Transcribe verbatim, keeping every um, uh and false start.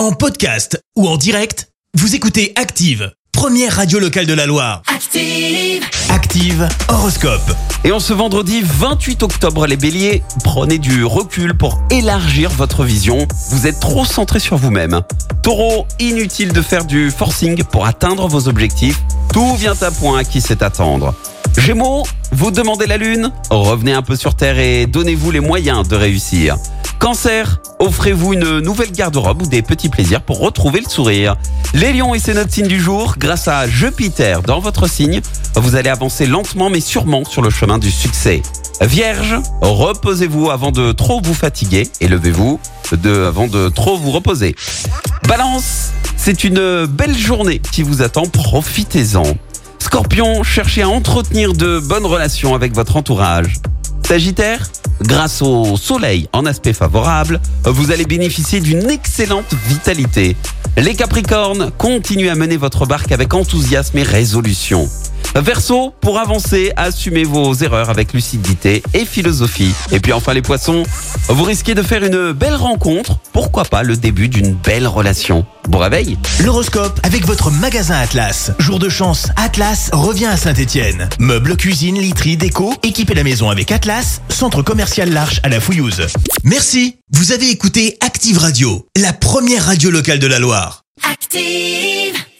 En podcast ou en direct, vous écoutez Active, première radio locale de la Loire. Active, Active horoscope. Et en ce vendredi vingt-huit octobre, les béliers, prenez du recul pour élargir votre vision. Vous êtes trop centré sur vous-même. Taureau, inutile de faire du forcing pour atteindre vos objectifs. Tout vient à point, qui sait attendre. Gémeaux, vous demandez la lune, revenez un peu sur terre et donnez-vous les moyens de réussir. Cancer, offrez-vous une nouvelle garde-robe ou des petits plaisirs pour retrouver le sourire. Les lions, et c'est notre signe du jour, grâce à Jupiter dans votre signe, vous allez avancer lentement mais sûrement sur le chemin du succès. Vierge, reposez-vous avant de trop vous fatiguer et levez-vous de, avant de trop vous reposer. Balance, c'est une belle journée qui vous attend, profitez-en. Scorpion, cherchez à entretenir de bonnes relations avec votre entourage. Sagittaire, grâce au soleil en aspect favorable, vous allez bénéficier d'une excellente vitalité. Les Capricornes, continuez à mener votre barque avec enthousiasme et résolution. Verseau, pour avancer, assumez vos erreurs avec lucidité et philosophie. Et puis enfin les Poissons, vous risquez de faire une belle rencontre, pourquoi pas le début d'une belle relation. Bon réveil. L'horoscope avec votre magasin Atlas. Jour de chance, Atlas revient à Saint-Etienne. Meubles, cuisine, literie, déco, équipez la maison avec Atlas, centre commercial L'Arche à la Fouillouze. Merci, vous avez écouté Active Radio, la première radio locale de la Loire. Active.